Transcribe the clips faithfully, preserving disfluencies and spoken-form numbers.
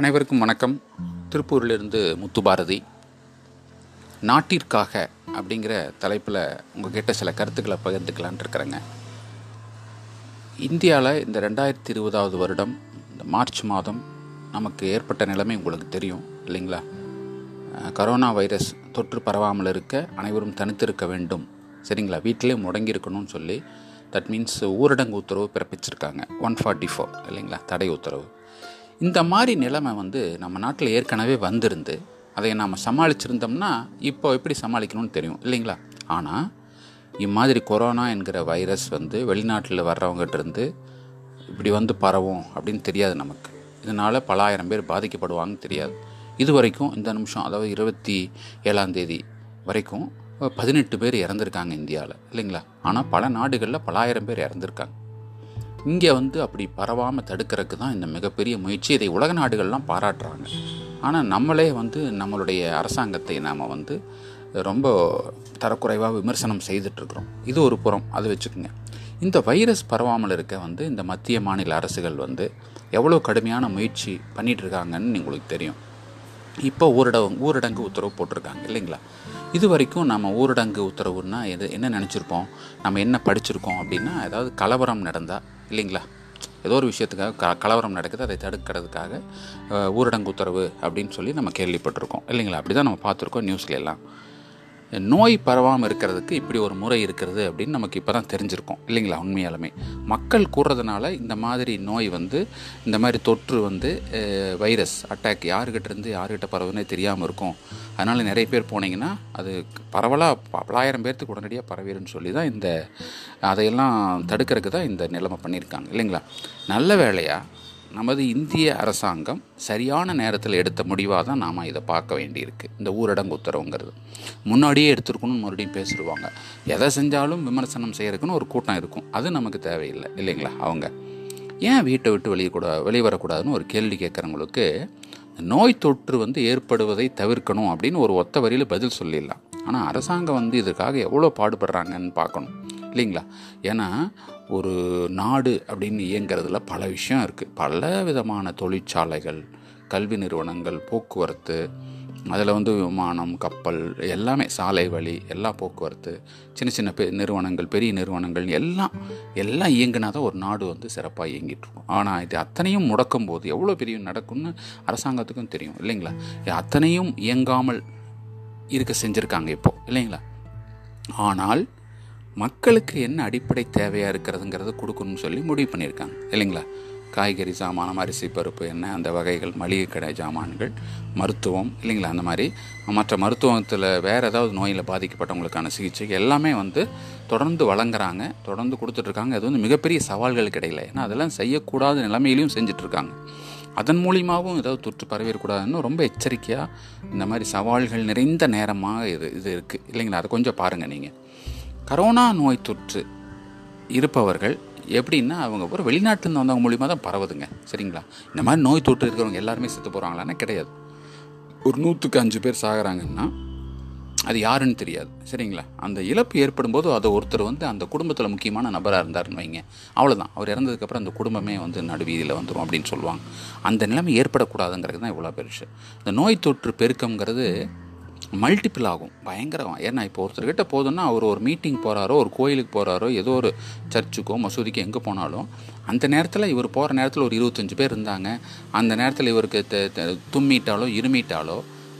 அனைவருக்கும் வணக்கம். திருப்பூரிலிருந்து முத்து பாரதி. நாட்டிற்காக அப்படிங்கிற தலைப்பில் உங்கள்கிட்ட சில கருத்துக்களை பகிர்ந்துக்கலான் இருக்கிறேங்க. இந்தியாவில் இந்த ரெண்டாயிரத்தி இருபதாவது வருடம் இந்த மார்ச் மாதம் நமக்கு ஏற்பட்ட நிலைமை உங்களுக்கு தெரியும் இல்லைங்களா? கரோனா வைரஸ் தொற்று பரவாமல் இருக்க அனைவரும் தனித்திருக்க வேண்டும், சரிங்களா? வீட்டிலே முடங்கி இருக்கணும்னு சொல்லி தட் மீன்ஸ் ஊரடங்கு உத்தரவு பிறப்பிச்சிருக்காங்க, ஒன் ஃபார்ட்டி ஃபோர் இல்லைங்களா, தடை உத்தரவு. இந்த மாதிரி நிலைமை வந்து நம்ம நாட்டில் ஏற்கனவே வந்திருந்து அதை நாம் சமாளிச்சிருந்தோம்னா இப்போ எப்படி சமாளிக்கணும்னு தெரியும் இல்லைங்களா? ஆனால் இம்மாதிரி கொரோனா என்கிற வைரஸ் வந்து வெளிநாட்டில் வர்றவங்ககிட்டருந்து இப்படி வந்து பரவும் அப்படின்னு தெரியாது நமக்கு. இதனால் பல ஆயிரம் பேர் பாதிக்கப்படுவாங்கன்னு தெரியாது. இது வரைக்கும் இந்த நிமிஷம், அதாவது இருபத்தி ஏழாம் தேதி வரைக்கும் பதினெட்டு பேர் இறந்துருக்காங்க இந்தியாவில் இல்லைங்களா? ஆனால் பல நாடுகளில் பல ஆயிரம் பேர் இறந்துருக்காங்க. இங்கே வந்து அப்படி பரவாமல் தடுக்கிறதுக்கு தான் இந்த மிகப்பெரிய முயற்சி. இதை உலக நாடுகள்லாம் பாராட்டுறாங்க. ஆனால் நம்மளே வந்து நம்மளுடைய அரசாங்கத்தை நாம் வந்து ரொம்ப தரக்குறைவாக விமர்சனம் செய்துட்ருக்குறோம். இது ஒரு புறம், அது வச்சுக்கோங்க. இந்த வைரஸ் பரவாமல் இருக்க வந்து இந்த மத்திய மாநில அரசுகள் வந்து எவ்வளோ கடுமையான முயற்சி பண்ணிகிட்ருக்காங்கன்னு உங்களுக்கு தெரியும். இப்போ ஊரடங்கு ஊரடங்கு உத்தரவு போட்டிருக்காங்க இல்லைங்களா? இது வரைக்கும் நம்ம ஊரடங்கு உத்தரவுன்னா எது என்ன நினச்சிருப்போம், நம்ம என்ன படிச்சிருக்கோம் அப்படின்னா, ஏதாவது கலவரம் நடந்தால் இல்லைங்களா, ஏதோ ஒரு விஷயத்துக்காக க கலவரம் நடக்குது, அதை தடுக்கிறதுக்காக ஊரடங்கு உத்தரவு அப்படின்னு சொல்லி நம்ம கேள்விப்பட்டிருக்கோம் இல்லைங்களா? அப்படி தான் நம்ம பார்த்துருக்கோம் நியூஸில் எல்லாம். நோய் பரவாமல் இருக்கிறதுக்கு இப்படி ஒரு முறை இருக்கிறது அப்படின்னு நமக்கு இப்போ தான் தெரிஞ்சிருக்கோம் இல்லைங்களா? உண்மையாலுமே மக்கள் கூறுறதுனால இந்த மாதிரி நோய் வந்து இந்த மாதிரி தொற்று வந்து வைரஸ் அட்டாக் யாருக்கிட்டேருந்து யாருக்கிட்ட பரவுன்னே தெரியாமல் இருக்கும். அதனால் நிறைய பேர் போனீங்கன்னா அது பரவலாக பலாயிரம் பேர்த்துக்கு உடனடியாக பரவிடுன்னு சொல்லி தான் இந்த அதையெல்லாம் தடுக்கிறதுக்கு தான் இந்த நிலைமை பண்ணியிருக்காங்க இல்லைங்களா? நல்ல வேளையாக நமது இந்திய அரசாங்கம் சரியான நேரத்தில் எடுத்த முடிவாக தான் நாம் இதை பார்க்க வேண்டியிருக்கு. இந்த ஊரடங்கு உத்தரவுங்கிறது முன்னாடியே எடுத்துருக்கணும்னு மறுபடியும் பேசிடுவாங்க. எதை செஞ்சாலும் விமர்சனம் செய்யறதுக்குன்னு ஒரு கூட்டம் இருக்கும், அது நமக்கு தேவையில்லை இல்லைங்களா? அவங்க ஏன் வீட்டை விட்டு வெளியே கூட வெளியே வரக்கூடாதுன்னு ஒரு கேள்வி கேட்குறவங்களுக்கு நோய் தொற்று வந்து ஏற்படுவதை தவிர்க்கணும் அப்படின்னு ஒரு ஒத்த வரியில் பதில் சொல்லிடலாம். ஆனால் அரசாங்கம் வந்து இதுக்காக எவ்வளோ பாடுபடுறாங்கன்னு பார்க்கணும் இல்லைங்களா? ஏன்னா ஒரு நாடு அப்படின்னு இயங்கிறதுல பல விஷயம் இருக்குது. பல விதமான தொழிற்சாலைகள், கல்வி நிறுவனங்கள், போக்குவரத்து, அதில் வந்து விமானம், கப்பல், எல்லாமே சாலை வழி, எல்லா போக்குவரத்து, சின்ன சின்ன பெ நிறுவனங்கள், பெரிய நிறுவனங்கள், எல்லாம் எல்லாம் இயங்கினா தான் ஒரு நாடு வந்து சிறப்பாக இயங்கிட்டுருக்கும். ஆனால் இது அத்தனையும் முடக்கும் போது எவ்வளோ பெரிய நடக்கும்னு அரசாங்கத்துக்கும் தெரியும் இல்லைங்களா? அத்தனையும் இயங்காமல் இருக்க செஞ்சுருக்காங்க இப்போது இல்லைங்களா? ஆனால் மக்களுக்கு என்ன அடிப்படை தேவையாக இருக்கிறதுங்கிறது கொடுக்கணும்னு சொல்லி முடிவு பண்ணியிருக்காங்க இல்லைங்களா? காய்கறி சாமானம், அரிசி பருப்பு, எண்ணெய், அந்த வகைகள், மளிகை கடை சாமான்கள், மருத்துவம் இல்லைங்களா? அந்த மாதிரி மற்ற மருத்துவத்தில் வேறு ஏதாவது நோயில் பாதிக்கப்பட்டவங்களுக்கான சிகிச்சை எல்லாமே வந்து தொடர்ந்து வழங்குறாங்க, தொடர்ந்து கொடுத்துட்ருக்காங்க. அது வந்து மிகப்பெரிய சவால்கள் கிடையாது. ஏன்னா அதெல்லாம் செய்யக்கூடாத நிலைமையிலையும் செஞ்சிட்ருக்காங்க. அதன் மூலியமாகவும் ஏதாவது தொற்று பரவிடக்கூடாதுன்னு ரொம்ப எச்சரிக்கையாக இந்த மாதிரி சவால்கள் நிறைந்த நேரமாக இது இது இருக்குது இல்லைங்களா? அதை கொஞ்சம் பாருங்கள். நீங்கள் கரோனா நோய் தொற்று இருப்பவர்கள் எப்படின்னா அவங்க ஒரு வெளிநாட்டிலேருந்து வந்தவங்க மூலிமா தான் பரவுதுங்க, சரிங்களா? இந்த மாதிரி நோய் தொற்று இருக்கிறவங்க எல்லாருமே செத்து போகிறாங்களான்னா கிடையாது. ஒரு நூற்றுக்கு அஞ்சு பேர் சாகிறாங்கன்னா அது யாருன்னு தெரியாது, சரிங்களா? அந்த இழப்பு ஏற்படும்போது அதை ஒருத்தர் வந்து அந்த குடும்பத்தில் முக்கியமான நபராக இருந்தார்னு வைங்க, அவ்வளோதான். அவர் இறந்ததுக்கப்புறம் அந்த குடும்பமே வந்து நடுவீதியில் வந்துடும் அப்படின்னு சொல்லுவாங்க. அந்த நிலைமை ஏற்படக்கூடாதுங்கிறது தான் இவ்வளோ பெருசு. இந்த நோய் தொற்று பெருக்கங்கிறது மல்டிப்பிள் ஆகும், பயங்கரம். ஏன்னா இப்போ ஒருத்தர்கிட்ட போதுன்னா அவர் ஒரு மீட்டிங் போகிறாரோ, ஒரு கோயிலுக்கு போகிறாரோ, ஏதோ ஒரு சர்ச்சுக்கோ மசூதிக்கோ எங்கே போனாலும் அந்த நேரத்தில் இவர் போகிற நேரத்தில் ஒரு இருபத்தஞ்சி பேர் இருந்தாங்க. அந்த நேரத்தில் இவருக்கு தும்மிட்டாலோ இருமிட்டாலோ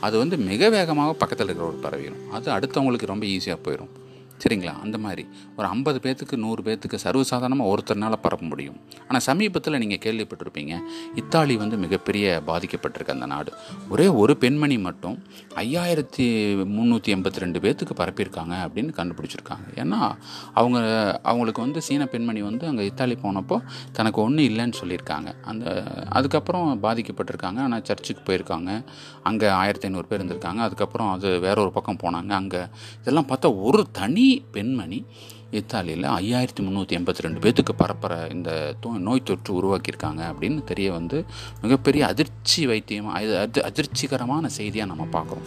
அது வந்து மிக வேகமாக பக்கத்தில் இருக்கிற ஒரு பரவிடும். அது அடுத்தவங்களுக்கு ரொம்ப ஈஸியாக போயிடும், சரிங்களா? அந்த மாதிரி ஒரு ஐம்பது பேர்த்துக்கு நூறு பேர்த்துக்கு சர்வசாதாரணமாக ஒருத்தர்னால் பரப்ப முடியும். ஆனால் சமீபத்தில் நீங்கள் கேள்விப்பட்டிருப்பீங்க, இத்தாலி வந்து மிகப்பெரிய பாதிக்கப்பட்டிருக்கு அந்த நாடு. ஒரே ஒரு பெண்மணி மட்டும் ஐயாயிரத்தி முந்நூற்றி எண்பத்தி ரெண்டு பேர்த்துக்கு பரப்பியிருக்காங்க அப்படின்னு கண்டுபிடிச்சிருக்காங்க. ஏன்னா அவங்க அவங்களுக்கு வந்து சீன பெண்மணி வந்து அங்கே இத்தாலி போனப்போ தனக்கு ஒன்றும் இல்லைன்னு சொல்லியிருக்காங்க. அந்த அதுக்கப்புறம் பாதிக்கப்பட்டிருக்காங்க. ஆனால் சர்ச்சுக்கு போயிருக்காங்க, அங்கே ஆயிரத்தி ஐநூறு பேர் இருந்திருக்காங்க. அதுக்கப்புறம் அது வேற ஒரு பக்கம் போனாங்க. அங்கே இதெல்லாம் பார்த்தா ஒரு தனி பெண்மணி இத்தாலியில் ஐயாயிரத்தி முந்நூற்றி எண்பத்தி ரெண்டு பேர்த்துக்கு பரப்புகிற இந்த நோய் தொற்று உருவாக்கியிருக்காங்க அப்படின்னு தெரிய வந்து மிகப்பெரிய அதிர்ச்சி வைத்தியமாக அது அதிர்ச்சிகரமான செய்தியாக நம்ம பார்க்குறோம்.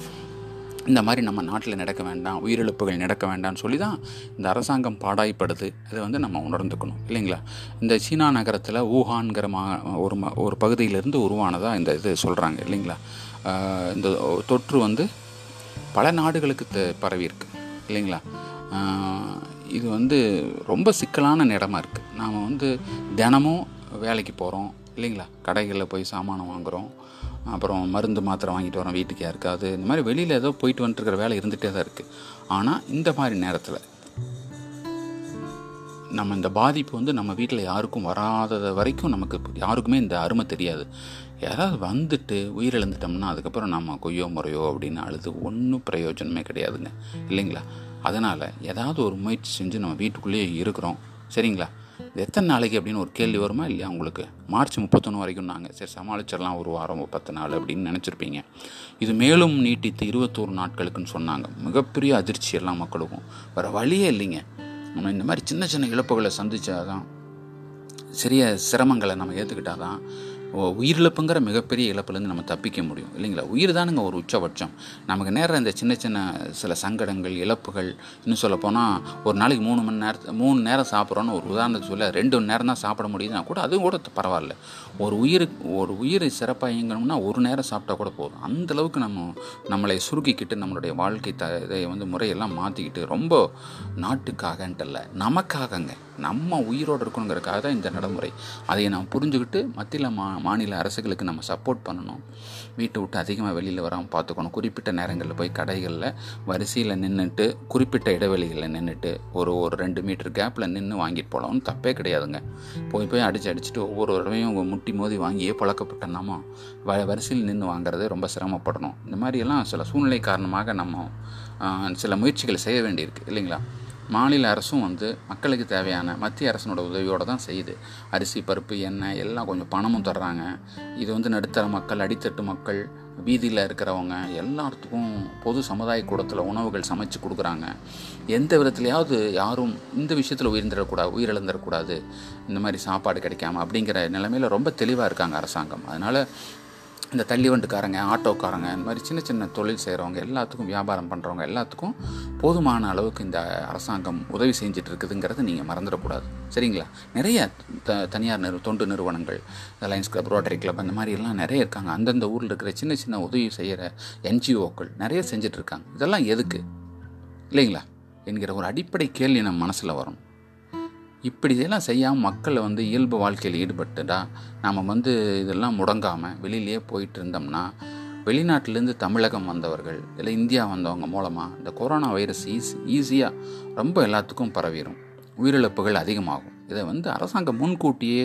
இந்த மாதிரி நம்ம நாட்டில் நடக்க வேண்டாம், உயிரிழப்புகள் நடக்க வேண்டாம்னு சொல்லி தான் இந்த அரசாங்கம் பாடாய்ப்படுது. அதை வந்து நம்ம உணர்ந்துக்கணும் இல்லைங்களா. இந்த சீனா நகரத்தில் ஊஹான்கிற மா ஒரு ம ஒரு பகுதியிலிருந்து உருவானதாக இந்த இது சொல்கிறாங்க இல்லைங்களா. இந்த தொற்று வந்து பல நாடுகளுக்கு த பரவி இருக்கு இல்லைங்களா. இது வந்து ரொம்ப சிக்கலான நிலமா இருக்குது. நாம் வந்து தினமும் வேலைக்கு போகிறோம் இல்லைங்களா, கடைகளில் போய் சாமானம் வாங்குகிறோம், அப்புறம் மருந்து மாத்திரை வாங்கிட்டு வரோம் வீட்டுக்கு யாருக்காவது. இந்த மாதிரி வெளியில் ஏதோ போயிட்டு வந்துட்டுருக்கிற வேலை இருந்துகிட்டே தான் இருக்குது. ஆனால் இந்த மாதிரி நேரத்தில் நம்ம இந்த பாதிப்பு வந்து நம்ம வீட்டில் யாருக்கும் வராதது வரைக்கும் நமக்கு யாருக்குமே இந்த அருமை தெரியாது. யாராவது வந்துட்டு உயிரிழந்துட்டோம்னா அதுக்கப்புறம் நம்ம கொய்யோ முறையோ அப்படின்னு அழுது ஒன்றும் பிரயோஜனமே கிடையாதுங்க இல்லைங்களா. அதனால் ஏதாவது ஒரு முயற்சி செஞ்சு நம்ம வீட்டுக்குள்ளேயே இருக்கிறோம் சரிங்களா. எத்தனை நாளைக்கு அப்படின்னு ஒரு கேள்வி வருமா இல்லையா உங்களுக்கு. மார்ச் முப்பத்தொன்று வரைக்கும் நாங்கள் சரி சமாளிச்சிடலாம், ஒரு வாரம் பத்து நாள் அப்படின்னு நினச்சிருப்பீங்க. இது மேலும் நீட்டித்து இருபத்தோரு நாட்களுக்குன்னு சொன்னாங்க. மிகப்பெரிய அதிர்ச்சி எல்லாம் மக்களுக்கும். வேறு வழியே இல்லைங்க. நம்ம இந்த மாதிரி சின்ன சின்ன இழப்புகளை சந்தித்தால் தான், சிறிய சிரமங்களை நம்ம ஏற்றுக்கிட்டால் தான் உயிரிழப்புங்கிற மிகப்பெரிய இழப்புலேருந்து நம்ம தப்பிக்க முடியும் இல்லைங்களா. உயிர் தானுங்க ஒரு உச்சபட்சம். நமக்கு நேரம் இந்த சின்ன சின்ன சில சங்கடங்கள், இழப்புகள், இன்னும் சொல்லப்போனால் ஒரு நாளைக்கு மூணு மணி நேரத்து மூணு நேரம் சாப்பிட்றோன்னு ஒரு உதாரணத்துக்கு சொல்ல ரெண்டு மணி நேரம் தான் சாப்பிட முடியுதுன்னா கூட அதுவும் கூட பரவாயில்ல. ஒரு உயிர் ஒரு உயிர் சிறப்பாக இயங்கணும்னா ஒரு நேரம் சாப்பிட்டா கூட போதும். அந்தளவுக்கு நம்ம நம்மளை சுருக்கிக்கிட்டு நம்மளுடைய வாழ்க்கை த இதை வந்து முறையெல்லாம் மாற்றிக்கிட்டு ரொம்ப நாட்டுக்காகன்ட்டல்ல, நமக்காகங்க, நம்ம உயிரோடு இருக்கணுங்கிறதுக்காக தான் இந்த நடைமுறை. அதை நம்ம புரிஞ்சுக்கிட்டு மத்தியில் மா மாநில அரசுகளுக்கு நம்ம சப்போர்ட் பண்ணணும். வீட்டை விட்டு அதிகமாக வெளியில் வராமல் பார்த்துக்கணும். குறிப்பிட்ட நேரங்களில் போய் கடைகளில் வரிசையில் நின்றுட்டு, குறிப்பிட்ட இடைவெளிகளில் நின்றுட்டு, ஒரு ஒரு ரெண்டு மீட்டர் கேப்பில் நின்று வாங்கிட்டு போகலாம்னு தப்பே கிடையாதுங்க. போய் போய் அடித்து அடிச்சுட்டு ஒவ்வொரு இடமையும் முட்டி மோதி வாங்கியே பழக்கப்பட்டோம்னா வ வரிசையில் நின்று வாங்குறது ரொம்ப சிரமப்படணும். இந்த மாதிரியெல்லாம் சில சூழ்நிலை காரணமாக நம்ம சில முயற்சிகளை செய்ய வேண்டியிருக்கு இல்லைங்களா. மாநில அரசும் வந்து மக்களுக்கு தேவையான மத்திய அரசனோட உதவியோடு தான் செய்யுது. அரிசி, பருப்பு, எண்ணெய் எல்லாம் கொஞ்சம் பணமும் தர்றாங்க. இது வந்து நடுத்தர மக்கள், அடித்தட்டு மக்கள், வீதியில் இருக்கிறவங்க எல்லாத்துக்கும் பொது சமுதாய கூடத்தில் உணவுகள் சமைச்சு கொடுக்குறாங்க. எந்த விதத்துலையாவது யாரும் இந்த விஷயத்தில் உயிர்ந்துடக்கூடாது, உயிரிழந்துடக்கூடாது, இந்த மாதிரி சாப்பாடு கிடைக்காம அப்படிங்கிற நிலைமையில் ரொம்ப தெளிவாக இருக்காங்க அரசாங்கம். அதனால் இந்த தள்ளி வண்டுக்காரங்க, ஆட்டோக்காரங்க, இந்த மாதிரி சின்ன சின்ன தொழில் செய்கிறவங்க எல்லாத்துக்கும், வியாபாரம் பண்ணுறவங்க எல்லாத்துக்கும் போதுமான அளவுக்கு இந்த அரசாங்கம் உதவி செஞ்சுட்டு இருக்குதுங்கிறது நீங்கள் மறந்துடக்கூடாது சரிங்களா. நிறைய த தனியார் நிறு தொண்டு நிறுவனங்கள், லயன்ஸ் கிளப், ரோட்டரி கிளப், அந்த மாதிரி எல்லாம் நிறைய இருக்காங்க. அந்தந்த ஊரில் இருக்கிற சின்ன சின்ன உதவி செய்கிற என்ஜிஓக்கள் நிறைய செஞ்சிட்ருக்காங்க. இதெல்லாம் எதுக்கு இல்லைங்களா என்கிற ஒரு அடிப்படை கேள்வி நம்ம மனசில் வரும். இப்படி இதெல்லாம் செய்யாமல் மக்களை வந்து இயல்பு வாழ்க்கையில் ஈடுபட்டுடா நாம் வந்து இதெல்லாம் முடங்காமல் வெளியிலேயே போயிட்டு இருந்தோம்னா, வெளிநாட்டிலேருந்து தமிழகம் வந்தவர்கள் இல்லை இந்தியா வந்தவங்க மூலமாக இந்த கொரோனா வைரஸ் ஈஸி ஈஸியாக ரொம்ப எல்லாத்துக்கும் பரவிடும், உயிரிழப்புகள் அதிகமாகும். இதை வந்து அரசாங்கம் முன்கூட்டியே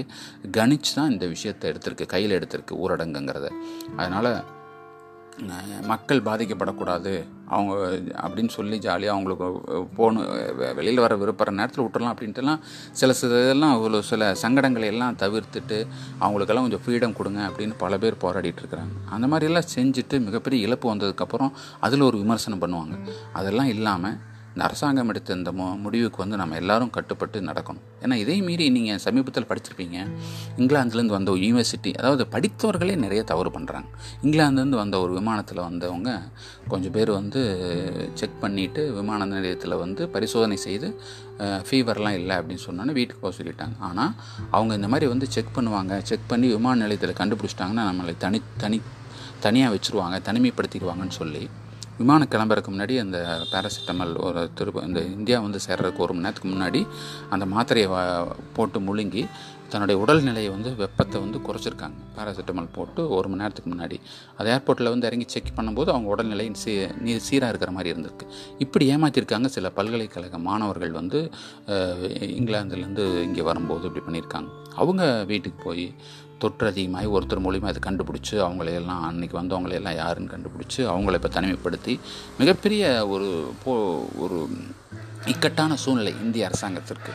கணிச்சு தான் இந்த விஷயத்தை எடுத்திருக்கு, கையில் எடுத்திருக்கு ஊரடங்குங்கிறத. அதனால் மக்கள் பாதிக்கப்படக்கூடாது அவங்க அப்படின்னு சொல்லி ஜாலியாக அவங்களுக்கு போகணும், வெளியில் வர விருப்பற நேரத்தில் விட்டுறலாம் அப்படின்ட்டுலாம் சில சில இதெல்லாம் அவ்வளோ சில சங்கடங்களை எல்லாம் தவிர்த்துட்டு அவங்களுக்கெல்லாம் கொஞ்சம் ஃப்ரீடம் கொடுங்க அப்படின்னு பல பேர் போராடிட்டு இருக்கிறாங்க. அந்த மாதிரியெல்லாம் செஞ்சுட்டு மிகப்பெரிய இழப்பு வந்ததுக்கப்புறம் அதில் ஒரு விமர்சனம் பண்ணுவாங்க. அதெல்லாம் இல்லாமல் இந்த அரசாங்கம் எடுத்த இந்த மு முடிவுக்கு வந்து நம்ம எல்லோரும் கட்டுப்பட்டு நடக்கணும். ஏன்னா இதே மீறி நீங்கள் சமீபத்தில் படிச்சிருப்பீங்க, இங்கிலாந்துலேருந்து வந்த ஒரு யூனிவர்சிட்டி, அதாவது படித்தவர்களே நிறைய தவறு பண்ணுறாங்க. இங்கிலாந்துலேருந்து வந்த ஒரு விமானத்தில் வந்தவங்க கொஞ்சம் பேர் வந்து செக் பண்ணிவிட்டு விமான நிலையத்தில் வந்து பரிசோதனை செய்து ஃபீவர்லாம் இல்லை அப்படின்னு சொன்னோன்னே வீட்டுக்கு போக சொல்லிட்டாங்க. ஆனால் அவங்க இந்த மாதிரி வந்து செக் பண்ணுவாங்க, செக் பண்ணி விமான நிலையத்தில் கண்டுபிடிச்சிட்டாங்கன்னா நம்மளை தனி தனி தனியாக வச்சுருவாங்க, தனிமைப்படுத்திக்குவாங்கன்னு சொல்லி விமானம் கிளம்புறதுக்கு முன்னாடி அந்த பேராசிட்டமால் ஒரு திருப்ப இந்த இந்தியா வந்து சேர்றதுக்கு ஒரு மணி நேரத்துக்கு முன்னாடி அந்த மாத்திரையை போட்டு முழுங்கி தன்னுடைய உடல்நிலையை வந்து வெப்பத்தை வந்து குறைச்சிருக்காங்க. பேராசிட்டமால் போட்டு ஒரு மணி நேரத்துக்கு முன்னாடி அது ஏர்போர்ட்டில் வந்து இறங்கி செக் பண்ணும்போது அவங்க உடல்நிலை சீ நீ சீராக இருக்கிற மாதிரி இருந்திருக்கு. இப்படி ஏமாற்றிருக்காங்க சில பல்கலைக்கழக மாணவர்கள் வந்து இங்கிலாந்துலேருந்து இங்கே வரும்போது இப்படி பண்ணியிருக்காங்க. அவங்க வீட்டுக்கு போய் தொற்று அதிகமாகி ஒருத்தர் மூலியமாக அதை கண்டுபிடிச்சி அவங்களையெல்லாம் அன்றைக்கி வந்தவங்களையெல்லாம் யாருன்னு கண்டுபிடிச்சி அவங்கள இப்போ தனிமைப்படுத்தி மிகப்பெரிய ஒரு போ ஒரு இக்கட்டான சூழ்நிலை இந்திய அரசாங்கத்திற்கு.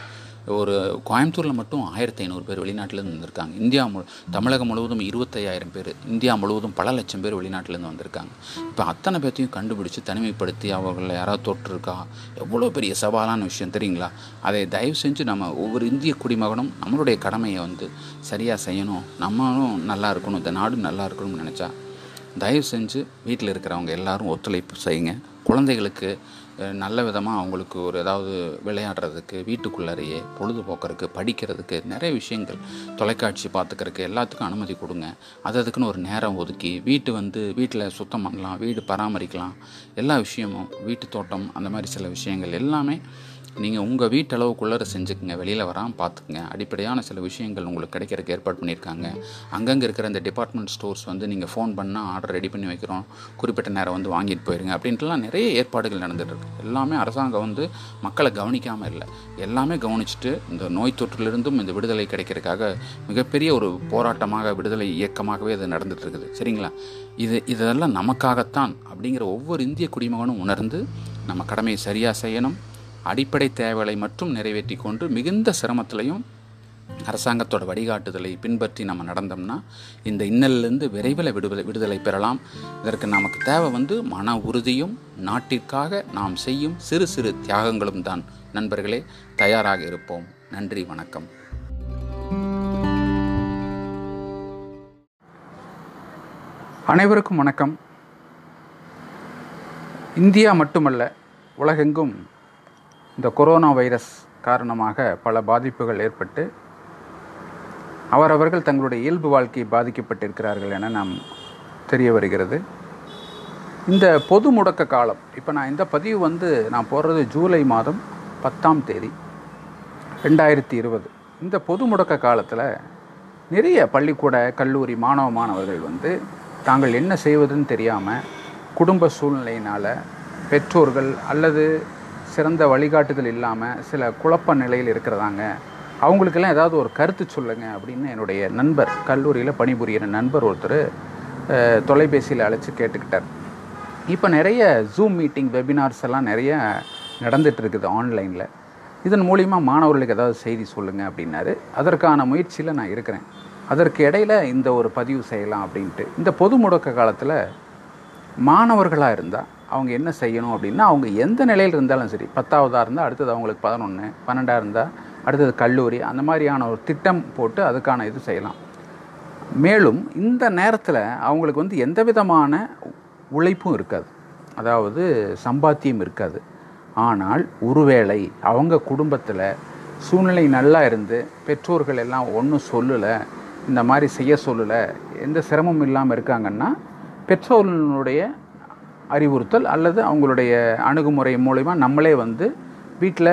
ஒரு கோயம்புத்தூரில் மட்டும் ஆயிரத்தி ஐநூறு பேர் வெளிநாட்டிலேருந்து வந்திருக்காங்க. இந்தியா மு தமிழகம் முழுவதும் இருபத்தையாயிரம் பேர், இந்தியா முழுவதும் பல லட்சம் பேர் வெளிநாட்டிலேருந்து வந்திருக்காங்க. இப்போ அத்தனை பேர்த்தையும் கண்டுபிடிச்சி தனிமைப்படுத்தி அவர்களில் யாராவது தொற்று இருக்கா, எவ்வளோ பெரிய சவாலான விஷயம் தெரியுங்களா. அதை தயவு செஞ்சு நம்ம ஒவ்வொரு இந்திய குடிமகனும் நம்மளுடைய கடமையை வந்து சரியாக செய்யணும். நம்மளும் நல்லா இருக்கணும், இந்த நாடும் நல்லா இருக்கணும்னு நினச்சா தயவு செஞ்சு வீட்டில் இருக்கிறவங்க எல்லோரும் ஒத்துழைப்பு செய்யுங்க. குழந்தைகளுக்கு நல்ல விதமாக அவங்களுக்கு ஒரு ஏதாவது விளையாடுறதுக்கு, வீட்டுக்குள்ளறையே பொழுதுபோக்குறதுக்கு, படிக்கிறதுக்கு நிறைய விஷயங்கள், தொலைக்காட்சி பார்த்துக்கிறதுக்கு எல்லாத்துக்கும் அனுமதி கொடுங்க. அது அதுக்குன்னு ஒரு நேரம் ஒதுக்கி வீட்டு வந்து வீட்டில் சுத்தம் பண்ணலாம், வீடு பராமரிக்கலாம், எல்லா விஷயமும் வீட்டு தோட்டம் அந்த மாதிரி சில விஷயங்கள் எல்லாமே நீங்கள் உங்கள் வீட்டளவுக்குள்ளே செஞ்சுக்குங்க, வெளியில் வராமல் பார்த்துக்குங்க. அடிப்படையான சில விஷயங்கள் உங்களுக்கு கிடைக்கிறதுக்கு ஏற்பாடு பண்ணியிருக்காங்க. அங்கங்கே இருக்கிற இந்த டிபார்ட்மெண்ட் ஸ்டோர்ஸ் வந்து நீங்கள் ஃபோன் பண்ணால் ஆர்டர் ரெடி பண்ணி வைக்கிறோம், குறிப்பிட்ட நேரம் வந்து வாங்கிட்டு போயிடுங்க அப்படின்ட்டுலாம் நிறைய ஏற்பாடுகள் நடந்துகிட்ருக்கு. எல்லாமே அரசாங்கம் வந்து மக்களை கவனிக்காமல் இல்லை, எல்லாமே கவனிச்சுட்டு இந்த நோய் தொற்றிலிருந்தும் இந்த விடுதலை கிடைக்கிறதுக்காக மிகப்பெரிய ஒரு போராட்டமாக, விடுதலை இயக்கமாகவே அது நடந்துகிட்ருக்குது. சரிங்களா? இது இதெல்லாம் நமக்காகத்தான் அப்படிங்கிற ஒவ்வொரு இந்திய குடிமகனும் உணர்ந்து நம்ம கடமையை சரியாக செய்யணும். அடிப்படை தேவைகளை மட்டும் நிறைவேற்றி கொண்டு மிகுந்த சிரமத்திலையும் அரசாங்கத்தோட வழிகாட்டுதலை பின்பற்றி நம்ம நடந்தோம்னா இந்த இன்னலிலிருந்து விரைவில் விடுதலை விடுதலை பெறலாம். இதற்கு நமக்கு தேவை வந்து மன உறுதியும் நாட்டிற்காக நாம் செய்யும் சிறு சிறு தியாகங்களும் தான். நண்பர்களே, தயாராக இருப்போம். நன்றி, வணக்கம். அனைவருக்கும் வணக்கம். இந்தியா மட்டுமல்ல, உலகெங்கும் இந்த கொரோனா வைரஸ் காரணமாக பல பாதிப்புகள் ஏற்பட்டு அவரவர்கள் தங்களுடைய இயல்பு வாழ்க்கை பாதிக்கப்பட்டிருக்கிறார்கள் என நாம் தெரிய வருகிறது. இந்த பொது முடக்க காலம், இப்போ நான் இந்த பதிவு வந்து நான் போடுறது ஜூலை மாதம் பத்தாம் தேதி ரெண்டாயிரத்தி இருபது. இந்த பொது முடக்க காலத்தில் நிறைய பள்ளிக்கூட கல்லூரி மாணவ மாணவர்கள் வந்து தாங்கள் என்ன செய்வதுன்னு தெரியாமல் குடும்ப சூழ்நிலையினால், பெற்றோர்கள் அல்லது சிறந்த வழிகாட்டுதல் இல்லாமல் சில குழப்ப நிலையில் இருக்கிறதாங்க. அவங்களுக்கெல்லாம் ஏதாவது ஒரு கருத்து சொல்லுங்கள் அப்படின்னு என்னுடைய நண்பர், கல்லூரியில் பணிபுரிகிற நண்பர் ஒருத்தர் தொலைபேசியில் அழைச்சி கேட்டுக்கிட்டார். இப்போ நிறைய ஜூம் மீட்டிங், வெபினார்ஸ் எல்லாம் நிறைய நடந்துகிட்ருக்குது ஆன்லைனில். இதன் மூலிமா மாணவர்களுக்கு ஏதாவது செய்தி சொல்லுங்கள் அப்படின்னாரு. அதற்கான முயற்சியில் நான் இருக்கிறேன். அதற்கு இடையில் இந்த ஒரு பதிவு செய்யலாம் அப்படின்ட்டு. இந்த பொது முடக்க காலத்தில் மாணவர்களாக இருந்தால் அவங்க என்ன செய்யணும் அப்படின்னா, அவங்க எந்த நிலையில் இருந்தாலும் சரி, பத்தாவதாக இருந்தால் அடுத்தது அவங்களுக்கு பதினொன்று, பன்னெண்டாக இருந்தால் அடுத்தது கல்லூரி, அந்த மாதிரியான ஒரு திட்டம் போட்டு அதுக்கான இது செய்யலாம். மேலும் இந்த நேரத்தில் அவங்களுக்கு வந்து எந்த விதமான உழைப்பும் இருக்காது, அதாவது சம்பாத்தியம் இருக்காது. ஆனால் ஒருவேளை அவங்க குடும்பத்தில் சூழ்நிலை நல்லா இருந்து பெற்றோர்கள் எல்லாம் ஒன்றும் சொல்லலை, இந்த மாதிரி செய்ய சொல்லலை, எந்த சிரமமும் இல்லாமல் இருக்காங்கன்னா பெற்றோர்களுடைய அறிவுறுத்தல் அல்லது அவங்களுடைய அணுகுமுறை மூலமா நம்மளே வந்து வீட்டில்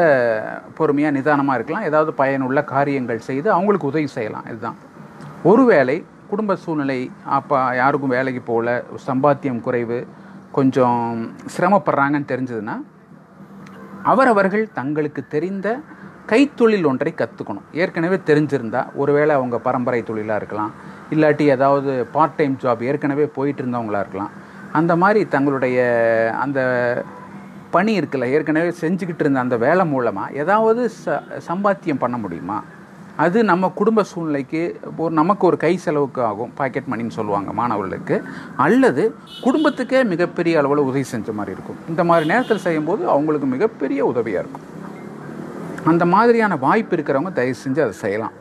பொறுமையாக நிதானமாக இருக்கலாம், ஏதாவது பயனுள்ள காரியங்கள் செய்து அவங்களுக்கு உதவி செய்யலாம். இதுதான். ஒருவேளை குடும்ப சூழ்நிலை, அப்போ யாருக்கும் வேலைக்கு போகல, சம்பாத்தியம் குறைவு, கொஞ்சம் சிரமப்படுறாங்கன்னு தெரிஞ்சதுன்னா அவரவர்கள் தங்களுக்கு தெரிந்த கைத்தொழில் ஒன்றை கற்றுக்கணும். ஏற்கனவே தெரிஞ்சிருந்தால் ஒருவேளை அவங்க பரம்பரை தொழிலாக இருக்கலாம், இல்லாட்டி ஏதாவது பார்ட் டைம் ஜாப் ஏற்கனவே போயிட்டு இருந்தவங்களாக இருக்கலாம். அந்த மாதிரி தங்களுடைய அந்த பணி இருக்குல்ல, ஏற்கனவே செஞ்சுக்கிட்டு இருந்த அந்த வேலை மூலமாக ஏதாவது ச சம்பாத்தியம் பண்ண முடியுமா, அது நம்ம குடும்ப சூழ்நிலைக்கு ஒரு நமக்கு ஒரு கை செலவுக்கு ஆகும், பாக்கெட் மணின்னு சொல்லுவாங்க மாணவர்களுக்கு, அல்லது குடும்பத்துக்கே மிகப்பெரிய அளவில் உதவி செஞ்ச மாதிரி இருக்கும். இந்த மாதிரி நேரத்தில் செய்யும்போது அவங்களுக்கு மிகப்பெரிய உதவியாக இருக்கும். அந்த மாதிரியான வாய்ப்பு இருக்கிறவங்க தயவு செஞ்சு அதை செய்யலாம்.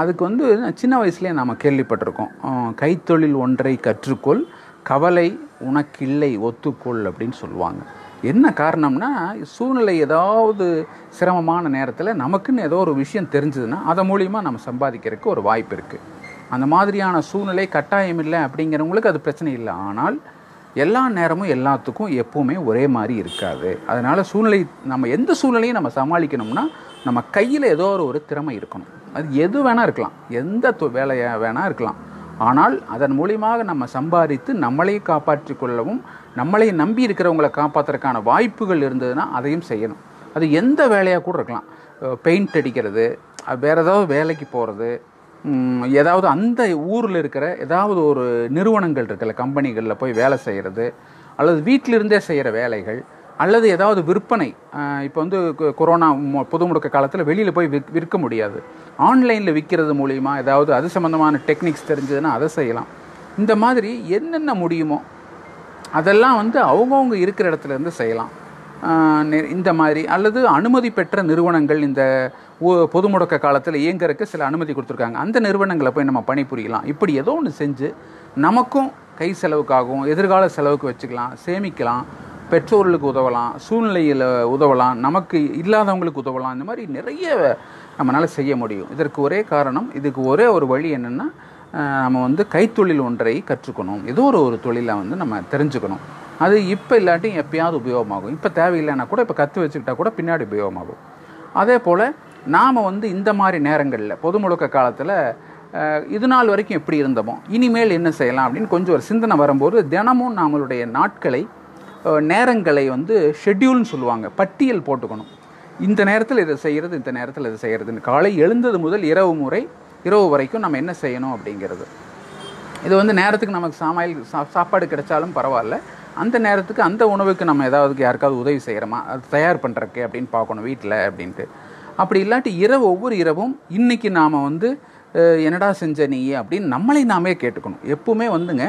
அதுக்கு வந்து சின்ன வயசுலேயே நாம் கேள்விப்பட்டிருக்கோம், கைத்தொழில் ஒன்றை கற்றுக்கொள், கவலை உனக்கில்லை ஒத்துக்கொள் அப்படின்னு சொல்லுவாங்க. என்ன காரணம்னா, சூழ்நிலை ஏதாவது சிரமமான நேரத்தில் நமக்குன்னு ஏதோ ஒரு விஷயம் தெரிஞ்சதுன்னா அதை மூலிமா நம்ம சம்பாதிக்கிறதுக்கு ஒரு வாய்ப்பு இருக்குது. அந்த மாதிரியான சூழ்நிலை கட்டாயம் இல்லை அப்படிங்கிறவங்களுக்கு அது பிரச்சனை இல்லை. ஆனால் எல்லா நேரமும் எல்லாத்துக்கும் எப்பவுமே ஒரே மாதிரி இருக்காது. அதனால் சூழ்நிலை, நம்ம எந்த சூழ்நிலையும் நம்ம சமாளிக்கணும்னா நம்ம கையில் ஏதோ ஒரு திறமை இருக்கணும். அது எது வேணால் இருக்கலாம், எந்த வேலையை வேணால் இருக்கலாம். ஆனால் அதன் மூலியமாக நம்ம சம்பாதித்து நம்மளை காப்பாற்றி கொள்ளவும், நம்மளை நம்பி இருக்கிறவங்களை காப்பாற்றுறதுக்கான வாய்ப்புகள் இருந்ததுன்னா அதையும் செய்யணும். அது எந்த வேலையாக கூட இருக்கலாம், பெயிண்ட் அடிக்கிறது, வேறு ஏதாவது வேலைக்கு போகிறது, ஏதாவது அந்த ஊரில் இருக்கிற ஏதாவது ஒரு நிறுவனங்கள் இருக்கல, கம்பெனிகளில் போய் வேலை செய்கிறது, அல்லது வீட்டிலிருந்தே செய்கிற வேலைகள், அல்லது ஏதாவது விற்பனை. இப்போ வந்து கொரோனா பொது முடக்க காலத்தில் வெளியில் போய் விற் விற்க முடியாது, ஆன்லைனில் விற்கிறது மூலிமா ஏதாவது அது சம்மந்தமான டெக்னிக்ஸ் தெரிஞ்சதுன்னா அதை செய்யலாம். இந்த மாதிரி என்னென்ன முடியுமோ அதெல்லாம் வந்து அவங்கவுங்க இருக்கிற இடத்துலேருந்து செய்யலாம். இந்த மாதிரி அல்லது அனுமதி பெற்ற நிறுவனங்கள் இந்த பொது முடக்க காலத்தில் இயங்குறதுக்கு சில அனுமதி கொடுத்துருக்காங்க, அந்த நிறுவனங்களை போய் நம்ம பணிபுரியலாம். இப்படி ஏதோ ஒன்று செஞ்சு நமக்கும் கை செலவுக்காகவும் எதிர்கால செலவுக்கு வச்சுக்கலாம், சேமிக்கலாம், பெற்றோர்களுக்கு உதவலாம், சூழ்நிலையில் உதவலாம், நமக்கு இல்லாதவங்களுக்கு உதவலாம். இந்த மாதிரி நிறைய நம்மளால் செய்ய முடியும். இதற்கு ஒரே காரணம், இதுக்கு ஒரே ஒரு வழி என்னென்னா, நம்ம வந்து கைத்தொழில் ஒன்றை கற்றுக்கணும். ஏதோ ஒரு ஒரு தொழிலை வந்து நம்ம தெரிஞ்சுக்கணும். அது இப்போ இல்லாட்டி எப்பயாவது உபயோகமாகும். இப்போ தேவையில்லைன்னா கூட இப்போ கற்று வச்சுக்கிட்டா கூட பின்னாடி உபயோகமாகும். அதே போல் நாம் வந்து இந்த மாதிரி நேரங்களில் பொது முழக்க காலத்தில் இது நாள் வரைக்கும் எப்படி இருந்தோமோ இனிமேல் என்ன செய்யலாம் அப்படின்னு கொஞ்சம் ஒரு சிந்தனை வரும்போது, தினமும் நம்மளுடைய நாட்களை நேரங்களை வந்து ஷெட்யூல்னு சொல்லுவாங்க, பட்டியல் போட்டுக்கணும். இந்த நேரத்தில் இதை செய்கிறது, இந்த நேரத்தில் இதை செய்கிறதுன்னு காலை எழுந்தது முதல் இரவு முறை இரவு வரைக்கும் நம்ம என்ன செய்யணும் அப்படிங்கிறது. இது வந்து நேரத்துக்கு நமக்கு சமையல் சா சாப்பாடு கிடைச்சாலும் பரவாயில்ல, அந்த நேரத்துக்கு அந்த உணவுக்கு நம்ம ஏதாவதுக்கு யாருக்காவது உதவி செய்கிறோமா, அது தயார் பண்ணுறக்கு அப்படின்னு பார்க்கணும் வீட்டில் அப்படின்ட்டு. அப்படி இல்லாட்டி இரவு ஒவ்வொரு இரவும் இன்றைக்கி நாம் வந்து என்னடா செஞ்ச நீ அப்படின்னு நம்மளை நாமே கேட்டுக்கணும். எப்பவுமே வந்துங்க